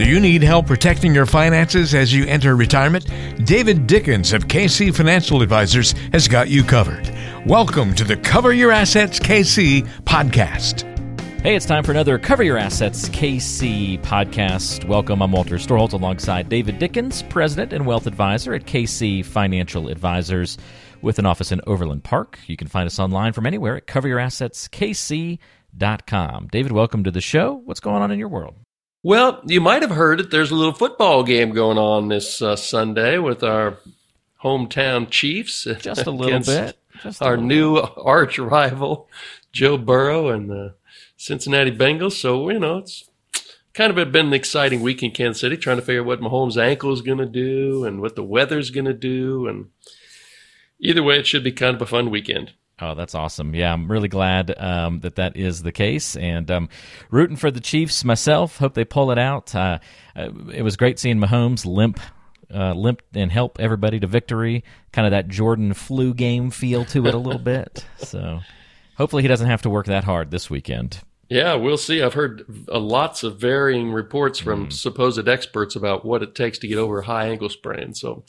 Do you need help protecting your finances as you enter retirement? David Dickens of KC Financial Advisors has got you covered. Welcome to the Cover Your Assets KC podcast. Hey, it's time for another Cover Your Assets KC podcast. Welcome, I'm Walter Storholt alongside David Dickens, President and Wealth Advisor at KC Financial Advisors with an office in Overland Park. You can find us online from anywhere at CoverYourAssetsKC.com. David, welcome to the show. What's going on in your world? Well, you might have heard that there's a little football game going on this Sunday with our hometown Chiefs. Just a little bit. Just our new arch rival, Joe Burrow and the Cincinnati Bengals. So, you know, it's kind of been an exciting week in Kansas City, trying to figure out what Mahomes' ankle is going to do and what the weather's going to do. And either way, it should be kind of a fun weekend. Oh, that's awesome. Yeah, I'm really glad that is the case. And rooting for the Chiefs myself. Hope they pull it out. It was great seeing Mahomes limp and help everybody to victory. Kind of that Jordan flu game feel to it a little bit. So hopefully he doesn't have to work that hard this weekend. Yeah, we'll see. I've heard lots of varying reports from supposed experts about what it takes to get over a high ankle sprain. So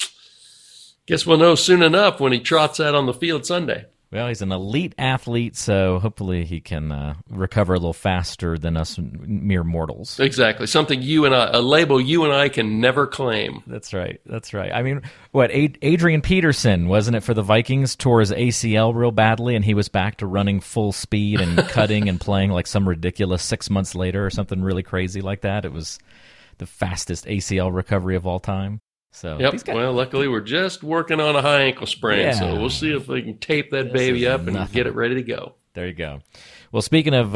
guess we'll know soon enough when he trots out on the field Sunday. Well, he's an elite athlete, so hopefully he can recover a little faster than us mere mortals. Exactly. Something you and I, a label you and I can never claim. That's right. That's right. I mean, what, Adrian Peterson, wasn't it, for the Vikings, tore his ACL real badly, and he was back to running full speed and cutting and playing like some ridiculous 6 months later or something really crazy like that. It was the fastest ACL recovery of all time. So yep. Well, luckily we're just working on a high ankle sprain, so we'll see if we can tape that baby up and get it ready to go. There you go. Well, speaking of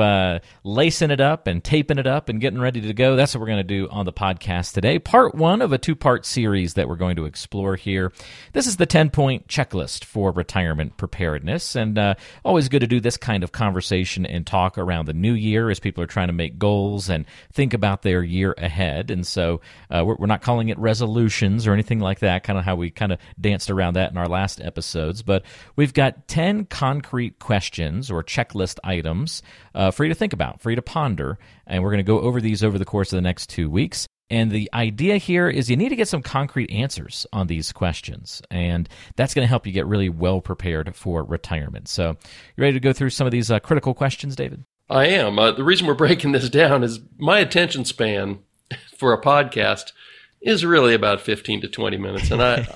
lacing it up and taping it up and getting ready to go, that's what we're going to do on the podcast today. Part one of a two-part series that we're going to explore here. This is the 10-point checklist for retirement preparedness, and always good to do this kind of conversation and talk around the new year as people are trying to make goals and think about their year ahead. And so we're not calling it resolutions or anything like that, kind of how we kind of danced around that in our last episodes. But we've got 10 concrete questions or checklist items for you to think about, for you to ponder, and we're going to go over these over the course of the next 2 weeks. And the idea here is you need to get some concrete answers on these questions, and that's going to help you get really well prepared for retirement. So you ready to go through some of these critical questions, David? I am. The reason we're breaking this down is my attention span for a podcast is really about 15 to 20 minutes, and I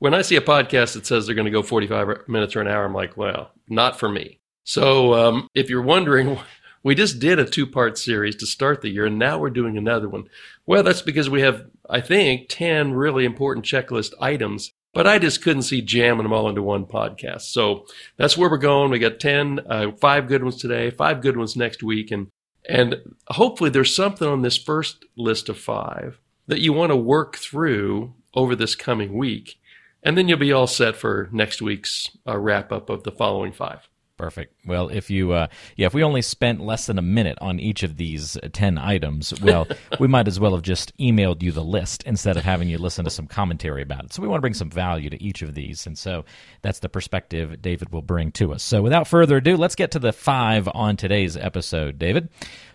when I see a podcast that says they're going to go 45 minutes or an hour, I'm like, well, not for me. So if you're wondering, we just did a two-part series to start the year, and now we're doing another one. Well, that's because we have, I think, 10 really important checklist items, but I just couldn't see jamming them all into one podcast. So that's where we're going. We got 10, five good ones today, five good ones next week, and hopefully there's something on this first list of five that you want to work through over this coming week, and then you'll be all set for next week's wrap-up of the following five. Perfect. Well, if you, if we only spent less than a minute on each of these 10 items, well, we might as well have just emailed you the list instead of having you listen to some commentary about it. So we want to bring some value to each of these. And so that's the perspective David will bring to us. So without further ado, let's get to the five on today's episode, David.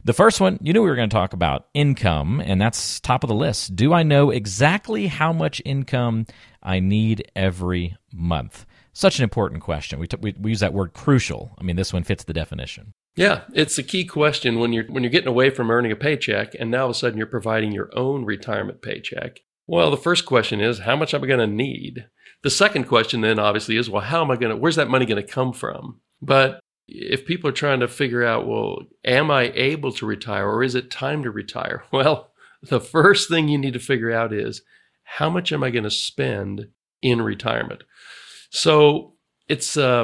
The first one, you knew we were going to talk about income, and that's top of the list. Do I know exactly how much income I need every month? Such an important question. We use that word crucial. I mean, this one fits the definition. Yeah, it's a key question when you're getting away from earning a paycheck, and now all of a sudden you're providing your own retirement paycheck. Well, the first question is, how much am I going to need? The second question then obviously is, well, where's that money going to come from? But if people are trying to figure out, well, am I able to retire or is it time to retire? Well, the first thing you need to figure out is, how much am I going to spend in retirement? So it's there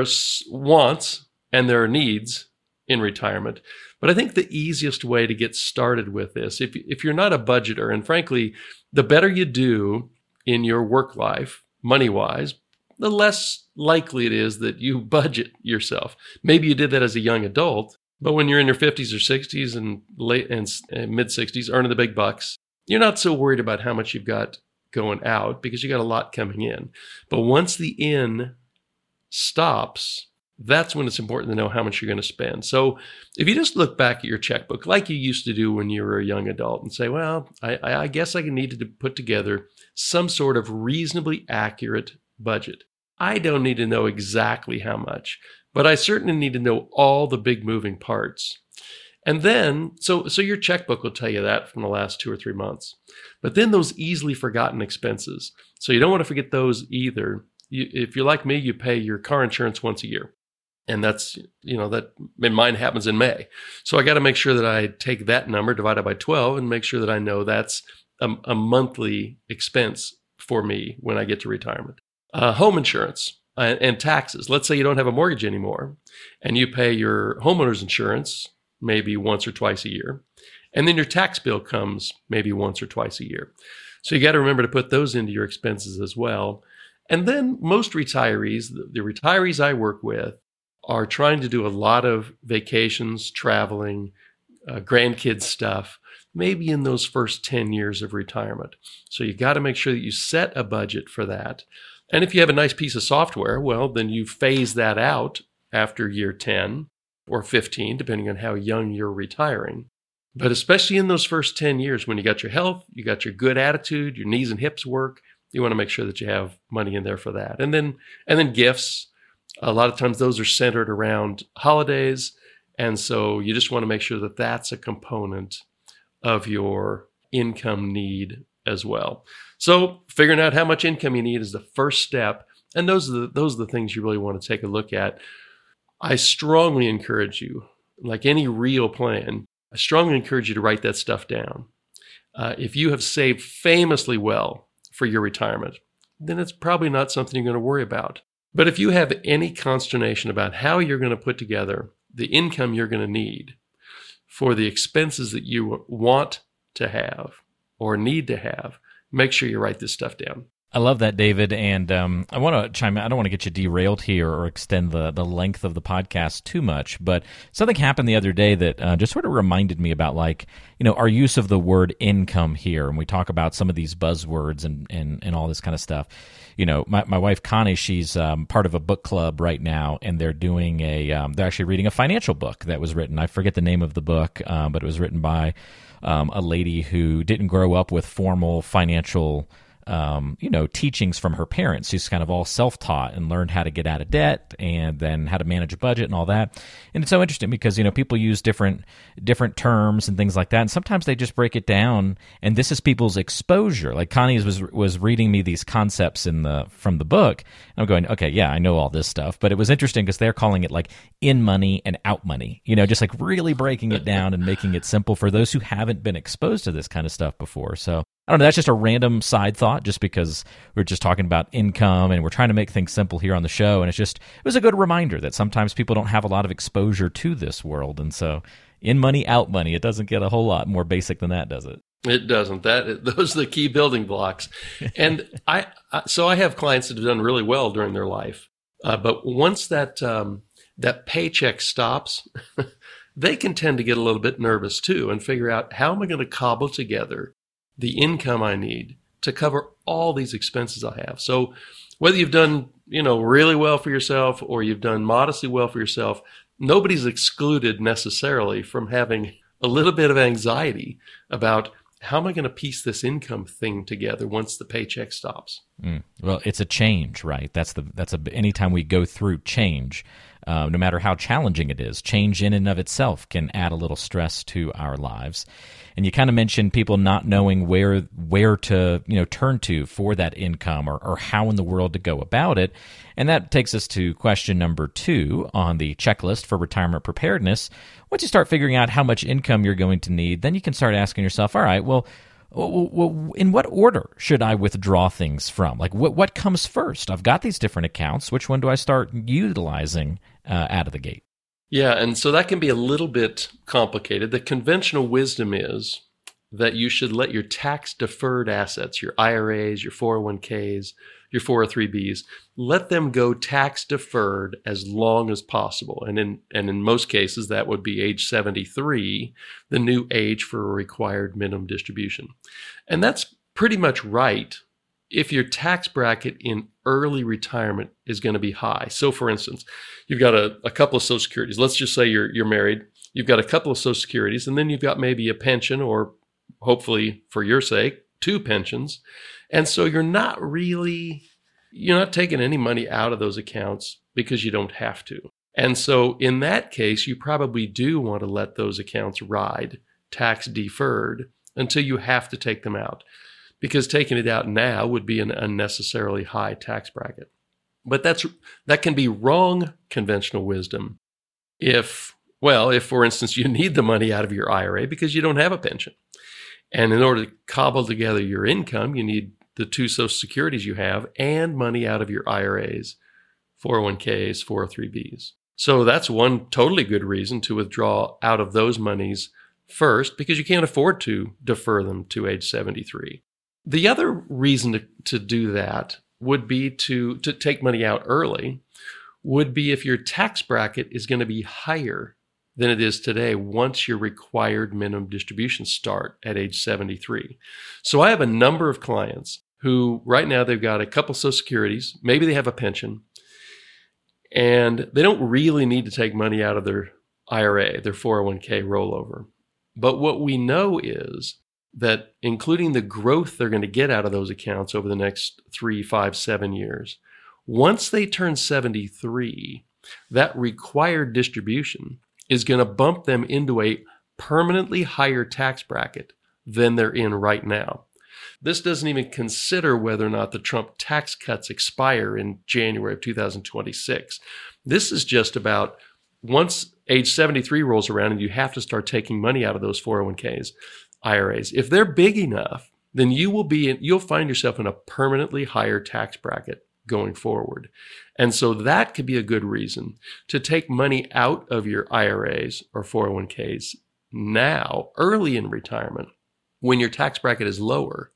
are wants and there are needs in retirement. But I think the easiest way to get started with this, if you're not a budgeter, and frankly, the better you do in your work life, money-wise, the less likely it is that you budget yourself. Maybe you did that as a young adult, but when you're in your 50s or 60s and late and mid-60s, earning the big bucks, you're not so worried about how much you've got going out because you got a lot coming in. But once the in stops, that's when it's important to know how much you're going to spend. So if you just look back at your checkbook like you used to do when you were a young adult and say, well, I guess I needed to put together some sort of reasonably accurate budget. I don't need to know exactly how much, but I certainly need to know all the big moving parts. And then, so your checkbook will tell you that from the last 2 or 3 months. But then those easily forgotten expenses. So you don't want to forget those either. If you're like me, you pay your car insurance once a year. And that's, that mine happens in May. So I got to make sure that I take that number, divided by 12, and make sure that I know that's a monthly expense for me when I get to retirement. Home insurance and taxes. Let's say you don't have a mortgage anymore and you pay your homeowner's insurance maybe once or twice a year. And then your tax bill comes maybe once or twice a year. So you got to remember to put those into your expenses as well. And then most retirees, the retirees I work with, are trying to do a lot of vacations, traveling, grandkids stuff, maybe in those first 10 years of retirement. So you got to make sure that you set a budget for that. And if you have a nice piece of software, well, then you phase that out after year 10 or 15, depending on how young you're retiring. But especially in those first 10 years, when you got your health, you got your good attitude, your knees and hips work, you want to make sure that you have money in there for that. And then gifts. A lot of times those are centered around holidays. And so you just want to make sure that that's a component of your income need as well. So figuring out how much income you need is the first step. And those are the things you really want to take a look at. I strongly encourage you, like any real plan, I strongly encourage you to write that stuff down. If you have saved famously well for your retirement, then it's probably not something you're going to worry about. But if you have any consternation about how you're going to put together the income you're going to need for the expenses that you want to have or need to have, make sure you write this stuff down. I love that, David, and I want to chime in. I don't want to get you derailed here or extend the length of the podcast too much, but something happened the other day that just sort of reminded me about our use of the word income here, and we talk about some of these buzzwords and all this kind of stuff. My wife Connie, she's part of a book club right now, and they're doing they're actually reading a financial book that was written. I forget the name of the book, but it was written by a lady who didn't grow up with formal financial teachings from her parents. She's kind of all self-taught and learned how to get out of debt and then how to manage a budget and all that. And it's so interesting because, people use different terms and things like that. And sometimes they just break it down. And this is people's exposure. Like Connie was reading me these concepts from the book. And I'm going, okay, yeah, I know all this stuff. But it was interesting because they're calling it like in money and out money, just like really breaking it down and making it simple for those who haven't been exposed to this kind of stuff before. So I don't know, that's just a random side thought just because we're just talking about income and we're trying to make things simple here on the show. And it was a good reminder that sometimes people don't have a lot of exposure to this world. And so in money, out money, it doesn't get a whole lot more basic than that, does it? It doesn't. Those are the key building blocks. And I have clients that have done really well during their life. But once that paycheck stops, they can tend to get a little bit nervous too and figure out, how am I going to cobble together the income I need to cover all these expenses I have? So whether you've done, really well for yourself or you've done modestly well for yourself, nobody's excluded necessarily from having a little bit of anxiety about, how am I going to piece this income thing together once the paycheck stops? Well, it's a change, right? Anytime we go through change, no matter how challenging it is, change in and of itself can add a little stress to our lives. And you kind of mentioned people not knowing where to turn to for that income or how in the world to go about it. And that takes us to question number 2 on the checklist for retirement preparedness. Once you start figuring out how much income you're going to need, then you can start asking yourself, all right, well, in what order should I withdraw things from? Like what comes first? I've got these different accounts. Which one do I start utilizing out of the gate? Yeah, and so that can be a little bit complicated. The conventional wisdom is that you should let your tax-deferred assets, your IRAs, your 401ks, your 403bs, let them go tax-deferred as long as possible. And in most cases, that would be age 73, the new age for a required minimum distribution. And that's pretty much right if your tax bracket in early retirement is going to be high. So for instance, you've got a couple of Social Securities. Let's just say you're married. You've got a couple of Social Securities, and then you've got maybe a pension, or hopefully for your sake, two pensions. And so you're not taking any money out of those accounts because you don't have to. And so in that case, you probably do want to let those accounts ride tax deferred until you have to take them out, because taking it out now would be an unnecessarily high tax bracket. But that can be wrong conventional wisdom if, for instance, you need the money out of your IRA because you don't have a pension. And in order to cobble together your income, you need the two Social Securities you have and money out of your IRAs, 401ks, 403bs. So that's one totally good reason to withdraw out of those monies first, because you can't afford to defer them to age 73. The other reason to do that would be to take money out early, would be if your tax bracket is going to be higher than it is today once your required minimum distributions start at age 73. So I have a number of clients who right now they've got a couple Social Securities, maybe they have a pension, and they don't really need to take money out of their IRA, their 401k rollover. But what we know is that including the growth they're going to get out of those accounts over the next 3, 5, 7 years, once they turn 73, that required distribution is going to bump them into a permanently higher tax bracket than they're in right now. This doesn't even consider whether or not the Trump tax cuts expire in January of 2026. This is just about once age 73 rolls around and you have to start taking money out of those 401ks, IRAs. If they're big enough, then you'll find yourself in a permanently higher tax bracket going forward. And so that could be a good reason to take money out of your IRAs or 401ks now, early in retirement, when your tax bracket is lower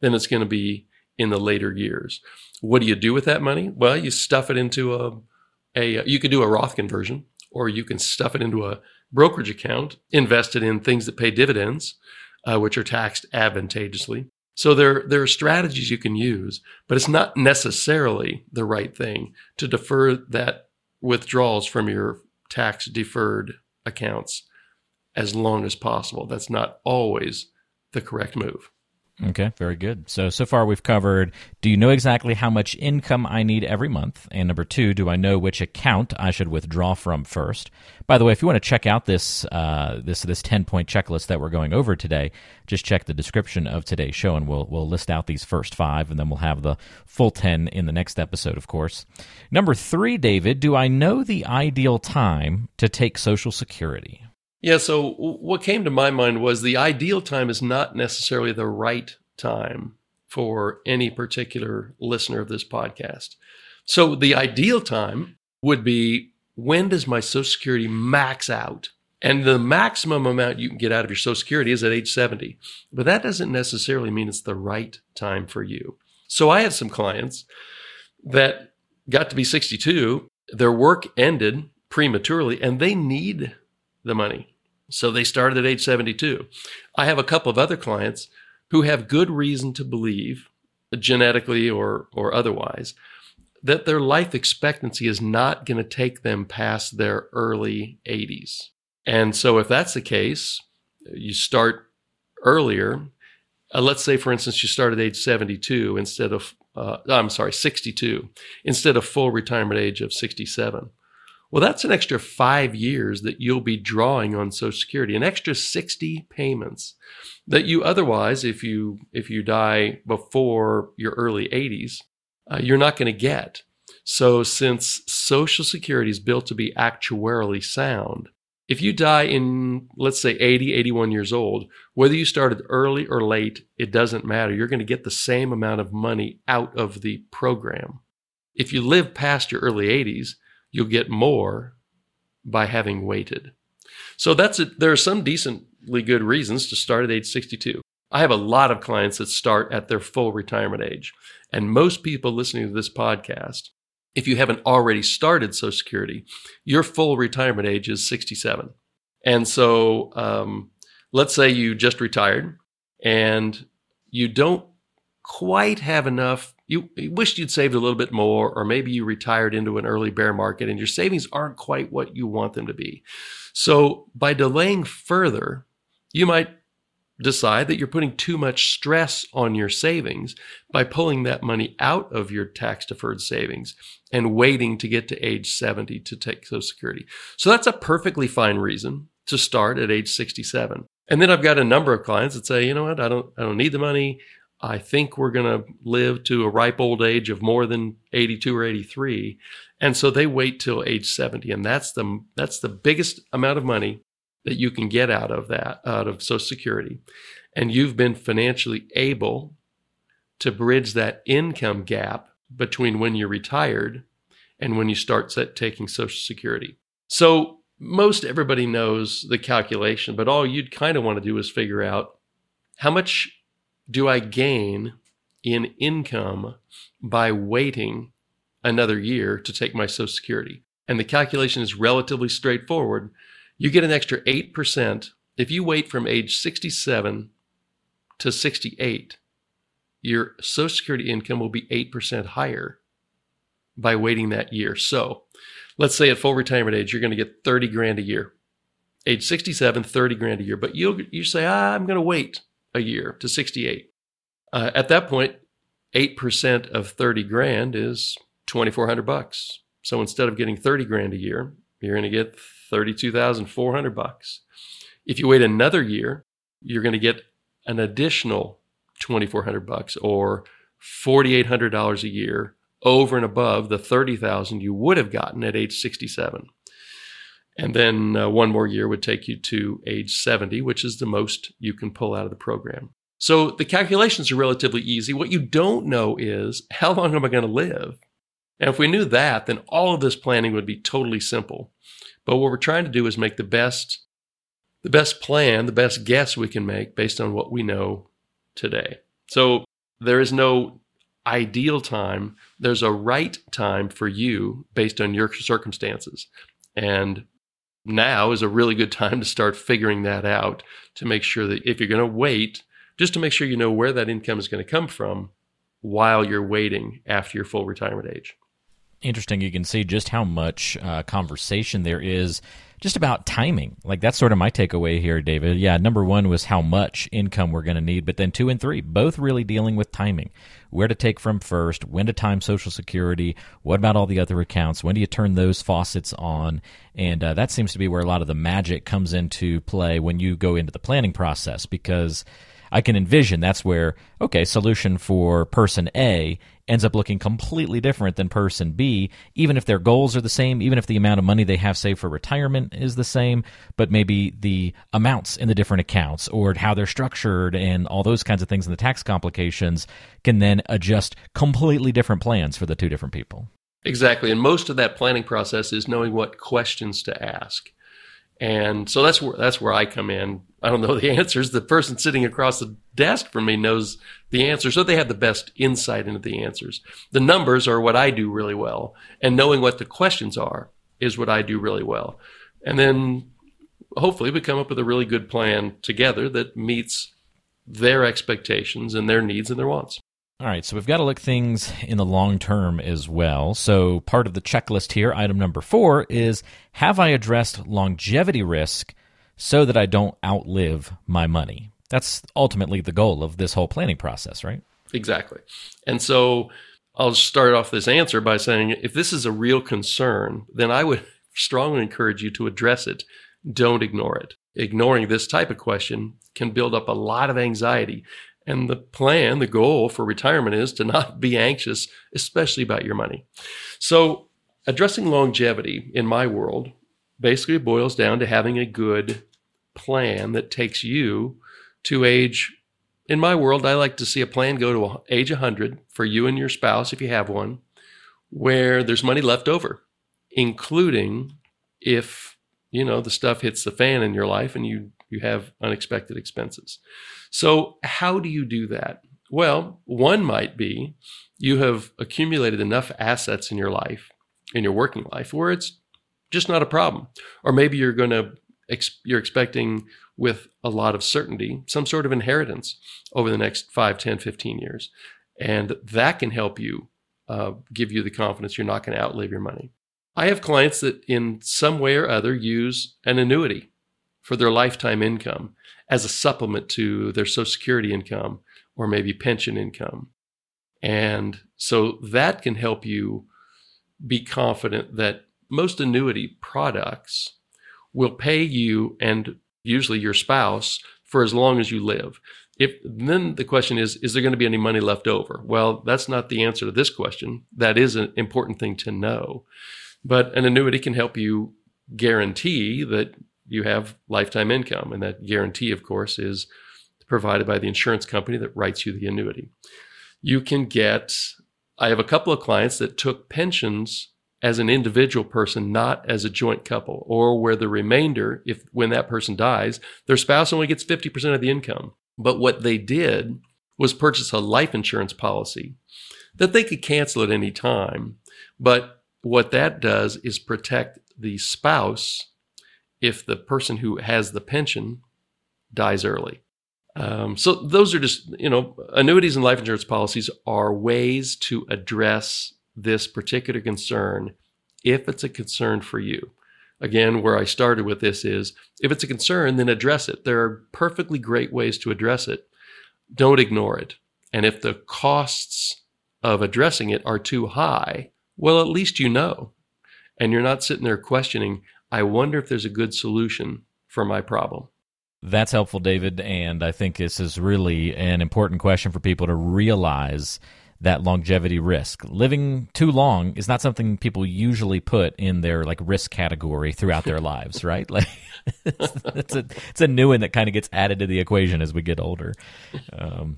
than it's going to be in the later years. What do you do with that money? Well, you stuff it into you could do a Roth conversion, or you can stuff it into a brokerage account, invested in things that pay dividends, which are taxed advantageously. So there are strategies you can use, but it's not necessarily the right thing to defer that withdrawals from your tax deferred accounts as long as possible. That's not always the correct move. Okay, very good. So far we've covered, do you know exactly how much income I need every month? And number two, do I know which account I should withdraw from first? By the way, if you want to check out this 10-point checklist that we're going over today, just check the description of today's show, and we'll list out these first 5, and then we'll have the full 10 in the next episode, of course. Number 3, David, do I know the ideal time to take Social Security? Yeah, so what came to my mind was the ideal time is not necessarily the right time for any particular listener of this podcast. So the ideal time would be, when does my Social Security max out? And the maximum amount you can get out of your Social Security is at age 70. But that doesn't necessarily mean it's the right time for you. So I have some clients that got to be 62, their work ended prematurely, and they need the money. So they started at age 72. I have a couple of other clients who have good reason to believe, genetically or otherwise, that their life expectancy is not going to take them past their early 80s. And so if that's the case, you start earlier. Let's say, for instance, you start at age 72 instead of, 62, instead of full retirement age of 67. Well, that's an extra 5 years that you'll be drawing on Social Security, an extra 60 payments that you otherwise, if you die before your early 80s, you're not going to get. So since Social Security is built to be actuarially sound, if you die in, let's say, 80, 81 years old, whether you started early or late, it doesn't matter. You're going to get the same amount of money out of the program. If you live past your early 80s, you'll get more by having waited. So that's it. There are some decently good reasons to start at age 62. I have a lot of clients that start at their full retirement age. And most people listening to this podcast, if you haven't already started Social Security, your full retirement age is 67. And so let's say you just retired and you don't quite have enough. You wished you'd saved a little bit more, or maybe you retired into an early bear market and your savings aren't quite what you want them to be. So by delaying further, you might decide that you're putting too much stress on your savings by pulling that money out of your tax-deferred savings and waiting to get to age 70 to take Social Security. So that's a perfectly fine reason to start at age 67. And then I've got a number of clients that say, you know what, I don't need the money. I think we're going to live to a ripe old age of more than 82 or 83. And so they wait till age 70. And that's the biggest amount of money that you can get out of Social Security. And you've been financially able to bridge that income gap between when you're retired and when you start taking Social Security. So most everybody knows the calculation, but all you'd kind of want to do is figure out how much do I gain in income by waiting another year to take my Social Security? And the calculation is relatively straightforward. You get an extra 8%. If you wait from age 67 to 68, your Social Security income will be 8% higher by waiting that year. So let's say at full retirement age, you're going to get $30,000 a year. Age 67, $30,000 a year. But you say, I'm going to wait a year to 68. At that point, 8% of $30,000 is $2,400. So instead of getting $30,000 a year, you're going to get $32,400. If you wait another year, you're going to get an additional $2,400 or $4,800 a year over and above the $30,000 you would have gotten at age 67. And then one more year would take you to age 70, which is the most you can pull out of the program. So the calculations are relatively easy. What you don't know is, how long am I going to live? And if we knew that, then all of this planning would be totally simple. But what we're trying to do is make the best plan, the best guess we can make based on what we know today. So there is no ideal time. There's a right time for you based on your circumstances. And now is a really good time to start figuring that out, to make sure that if you're going to wait, just to make sure you know where that income is going to come from while you're waiting after your full retirement age. Interesting. You can see just how much conversation there is just about timing. Like, that's sort of my takeaway here, David. Yeah, number one was how much income we're going to need, but then 2 and 3, both really dealing with timing. Where to take from first, when to time Social Security, what about all the other accounts, when do you turn those faucets on? And that seems to be where a lot of the magic comes into play when you go into the planning process, because I can envision that's where, okay, solution for person A ends up looking completely different than person B, even if their goals are the same, even if the amount of money they have saved for retirement is the same, but maybe the amounts in the different accounts or how they're structured and all those kinds of things and the tax complications can then adjust completely different plans for the two different people. Exactly. And most of that planning process is knowing what questions to ask. And so that's where I come in. I don't know the answers. The person sitting across the desk from me knows the answers, so they have the best insight into the answers. The numbers are what I do really well, and knowing what the questions are is what I do really well. And then hopefully we come up with a really good plan together that meets their expectations and their needs and their wants. All right, so we've got to look things in the long term as well. So part of the checklist here, item number 4, is have I addressed longevity risk so that I don't outlive my money? That's ultimately the goal of this whole planning process, right? Exactly. And so I'll start off this answer by saying, if this is a real concern, then I would strongly encourage you to address it. Don't ignore it. Ignoring this type of question can build up a lot of anxiety. And the goal for retirement is to not be anxious, especially about your money. So addressing longevity in my world basically boils down to having a good plan that takes you to age. In my world, I like to see a plan go to age 100 for you and your spouse, if you have one, where there's money left over, including if, you know, the stuff hits the fan in your life and you have unexpected expenses. So how do you do that? Well, one might be you have accumulated enough assets in your life, in your working life, where it's just not a problem. Or maybe you're expecting with a lot of certainty some sort of inheritance over the next 5, 10, 15 years. And that can help you give you the confidence you're not going to outlive your money. I have clients that in some way or other use an annuity for their lifetime income as a supplement to their Social Security income or maybe pension income. And so that can help you be confident that most annuity products will pay you and usually your spouse for as long as you live. Then the question is there going to be any money left over? Well, that's not the answer to this question. That is an important thing to know. But an annuity can help you guarantee that you have lifetime income. And that guarantee, of course, is provided by the insurance company that writes you the annuity. You can I have a couple of clients that took pensions as an individual person, not as a joint couple, or where the remainder, when that person dies, their spouse only gets 50% of the income. But what they did was purchase a life insurance policy that they could cancel at any time. But what that does is protect the spouse if the person who has the pension dies early. So those are just, annuities and life insurance policies are ways to address this particular concern if it's a concern for you. Again, where I started with this is, if it's a concern, then address it. There are perfectly great ways to address it. Don't ignore it. And if the costs of addressing it are too high, well, at least you know. And you're not sitting there questioning, I wonder if there's a good solution for my problem. That's helpful, David. And I think this is really an important question for people to realize that longevity risk. Living too long is not something people usually put in their risk category throughout their lives, right? It's a new one that kind of gets added to the equation as we get older.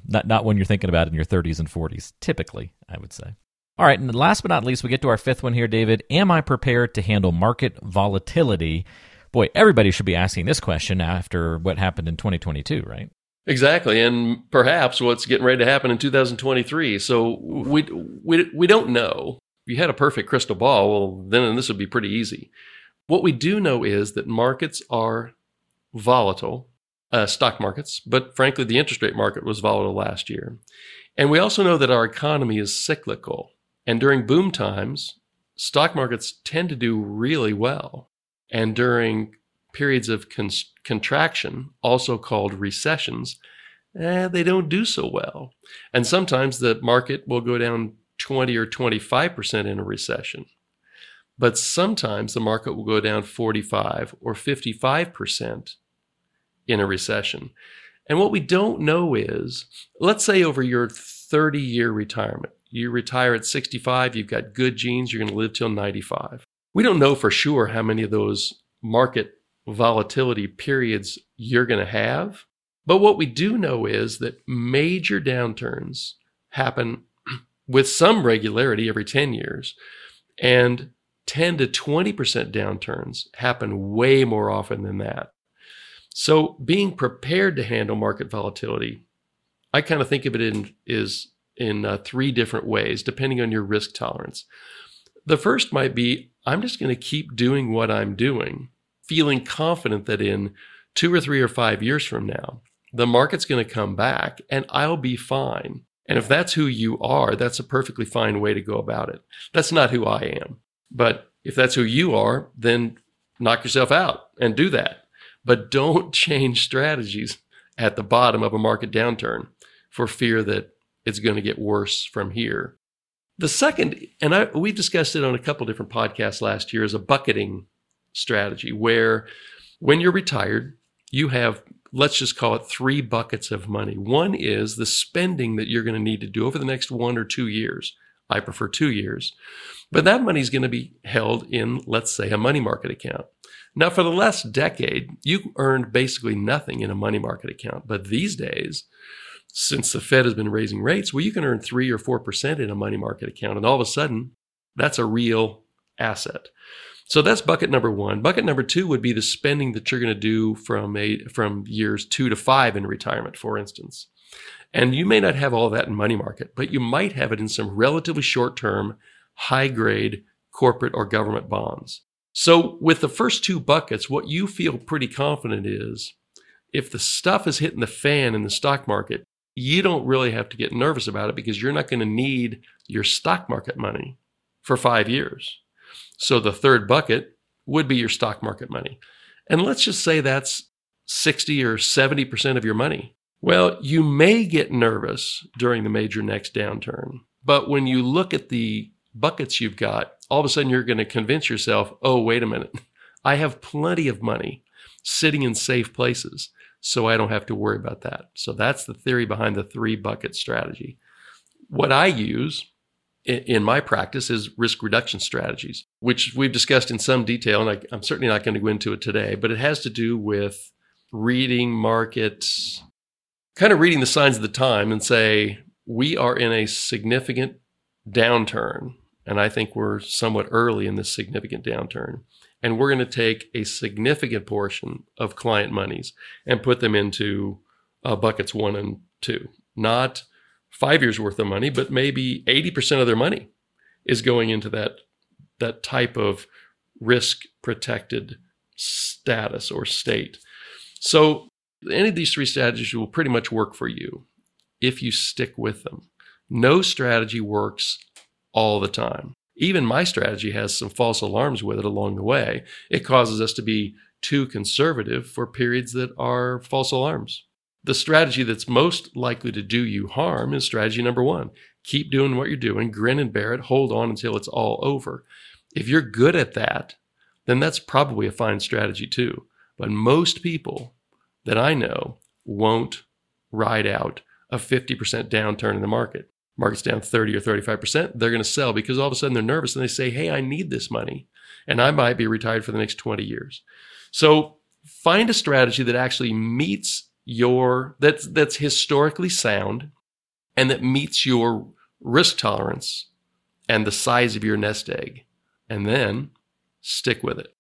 Not when you're thinking about it in your 30s and 40s, typically, I would say. All right, and last but not least, we get to our fifth one here, David. Am I prepared to handle market volatility? Boy, everybody should be asking this question after what happened in 2022, right? Exactly, and perhaps what's getting ready to happen in 2023. So we don't know. If you had a perfect crystal ball, well, then this would be pretty easy. What we do know is that markets are volatile, stock markets, but frankly, the interest rate market was volatile last year. And we also know that our economy is cyclical. And during boom times, stock markets tend to do really well. And during periods of contraction, also called recessions, they don't do so well. And sometimes the market will go down 20 or 25% in a recession. But sometimes the market will go down 45 or 55% in a recession. And what we don't know is, let's say over your 30-year retirement, you retire at 65, you've got good genes, you're going to live till 95. We don't know for sure how many of those market volatility periods you're going to have. But what we do know is that major downturns happen with some regularity every 10 years. And 10 to 20% downturns happen way more often than that. So being prepared to handle market volatility, I kind of think of it in three different ways, depending on your risk tolerance. The first might be, I'm just going to keep doing what I'm doing, feeling confident that in 2 or 3 or 5 years from now, the market's going to come back and I'll be fine. And if that's who you are, that's a perfectly fine way to go about it. That's not who I am. But if that's who you are, then knock yourself out and do that. But don't change strategies at the bottom of a market downturn for fear that it's going to get worse from here. The second, and we discussed it on a couple different podcasts last year, is a bucketing strategy where when you're retired, you have, let's just call it 3 buckets of money. One is the spending that you're going to need to do over the next 1 or 2 years. I prefer 2 years. But that money is going to be held in, let's say, a money market account. Now, for the last decade, you earned basically nothing in a money market account. But these days, since the Fed has been raising rates, well, you can earn 3 or 4% in a money market account. And all of a sudden, that's a real asset. So that's bucket number 1. Bucket number 2 would be the spending that you're going to do from years 2 to 5 in retirement, for instance. And you may not have all that in money market, but you might have it in some relatively short-term, high-grade corporate or government bonds. So with the first 2 buckets, what you feel pretty confident is, if the stuff is hitting the fan in the stock market, you don't really have to get nervous about it because you're not going to need your stock market money for 5 years. So the third bucket would be your stock market money. And let's just say that's 60 or 70% of your money. Well, you may get nervous during the major next downturn, but when you look at the buckets you've got, all of a sudden you're going to convince yourself, oh, wait a minute, I have plenty of money sitting in safe places, so I don't have to worry about that. So that's the theory behind the three-bucket strategy. What I use in my practice is risk reduction strategies, which we've discussed in some detail, and I'm certainly not going to go into it today, but it has to do with reading markets, kind of reading the signs of the time and say, we are in a significant downturn, and I think we're somewhat early in this significant downturn. And we're going to take a significant portion of client monies and put them into buckets 1 and 2. Not 5 years worth of money, but maybe 80% of their money is going into that type of risk protected status or state. So any of these three strategies will pretty much work for you if you stick with them. No strategy works all the time. Even my strategy has some false alarms with it along the way. It causes us to be too conservative for periods that are false alarms. The strategy that's most likely to do you harm is strategy number 1. Keep doing what you're doing, grin and bear it, hold on until it's all over. If you're good at that, then that's probably a fine strategy too. But most people that I know won't ride out a 50% downturn in the market. Market's down 30 or 35%, they're going to sell because all of a sudden they're nervous and they say, hey, I need this money and I might be retired for the next 20 years. So find a strategy that actually meets that's historically sound and that meets your risk tolerance and the size of your nest egg, and then stick with it.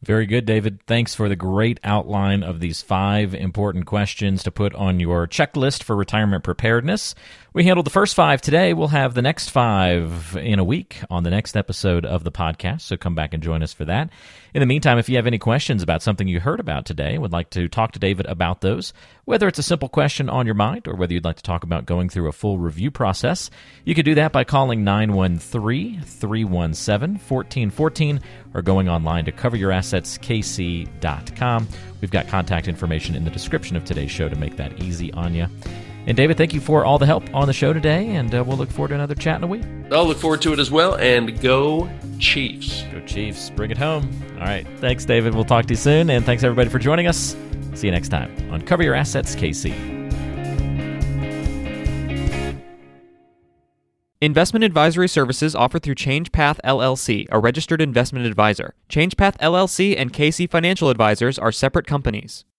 Very good, David. Thanks for the great outline of these 5 important questions to put on your checklist for retirement preparedness. We handled the first 5 today. We'll have the next 5 in a week on the next episode of the podcast, so come back and join us for that. In the meantime, if you have any questions about something you heard about today, would like to talk to David about those, whether it's a simple question on your mind or whether you'd like to talk about going through a full review process, you could do that by calling 913-317-1414 or going online to CoverYourAssetsKC.com. We've got contact information in the description of today's show to make that easy on you. And David, thank you for all the help on the show today, and we'll look forward to another chat in a week. I'll look forward to it as well, and go Chiefs. Go Chiefs. Bring it home. All right. Thanks, David. We'll talk to you soon, and thanks, everybody, for joining us. See you next time on Cover Your Assets, KC. Investment advisory services offered through ChangePath LLC, a registered investment advisor. ChangePath LLC and KC Financial Advisors are separate companies.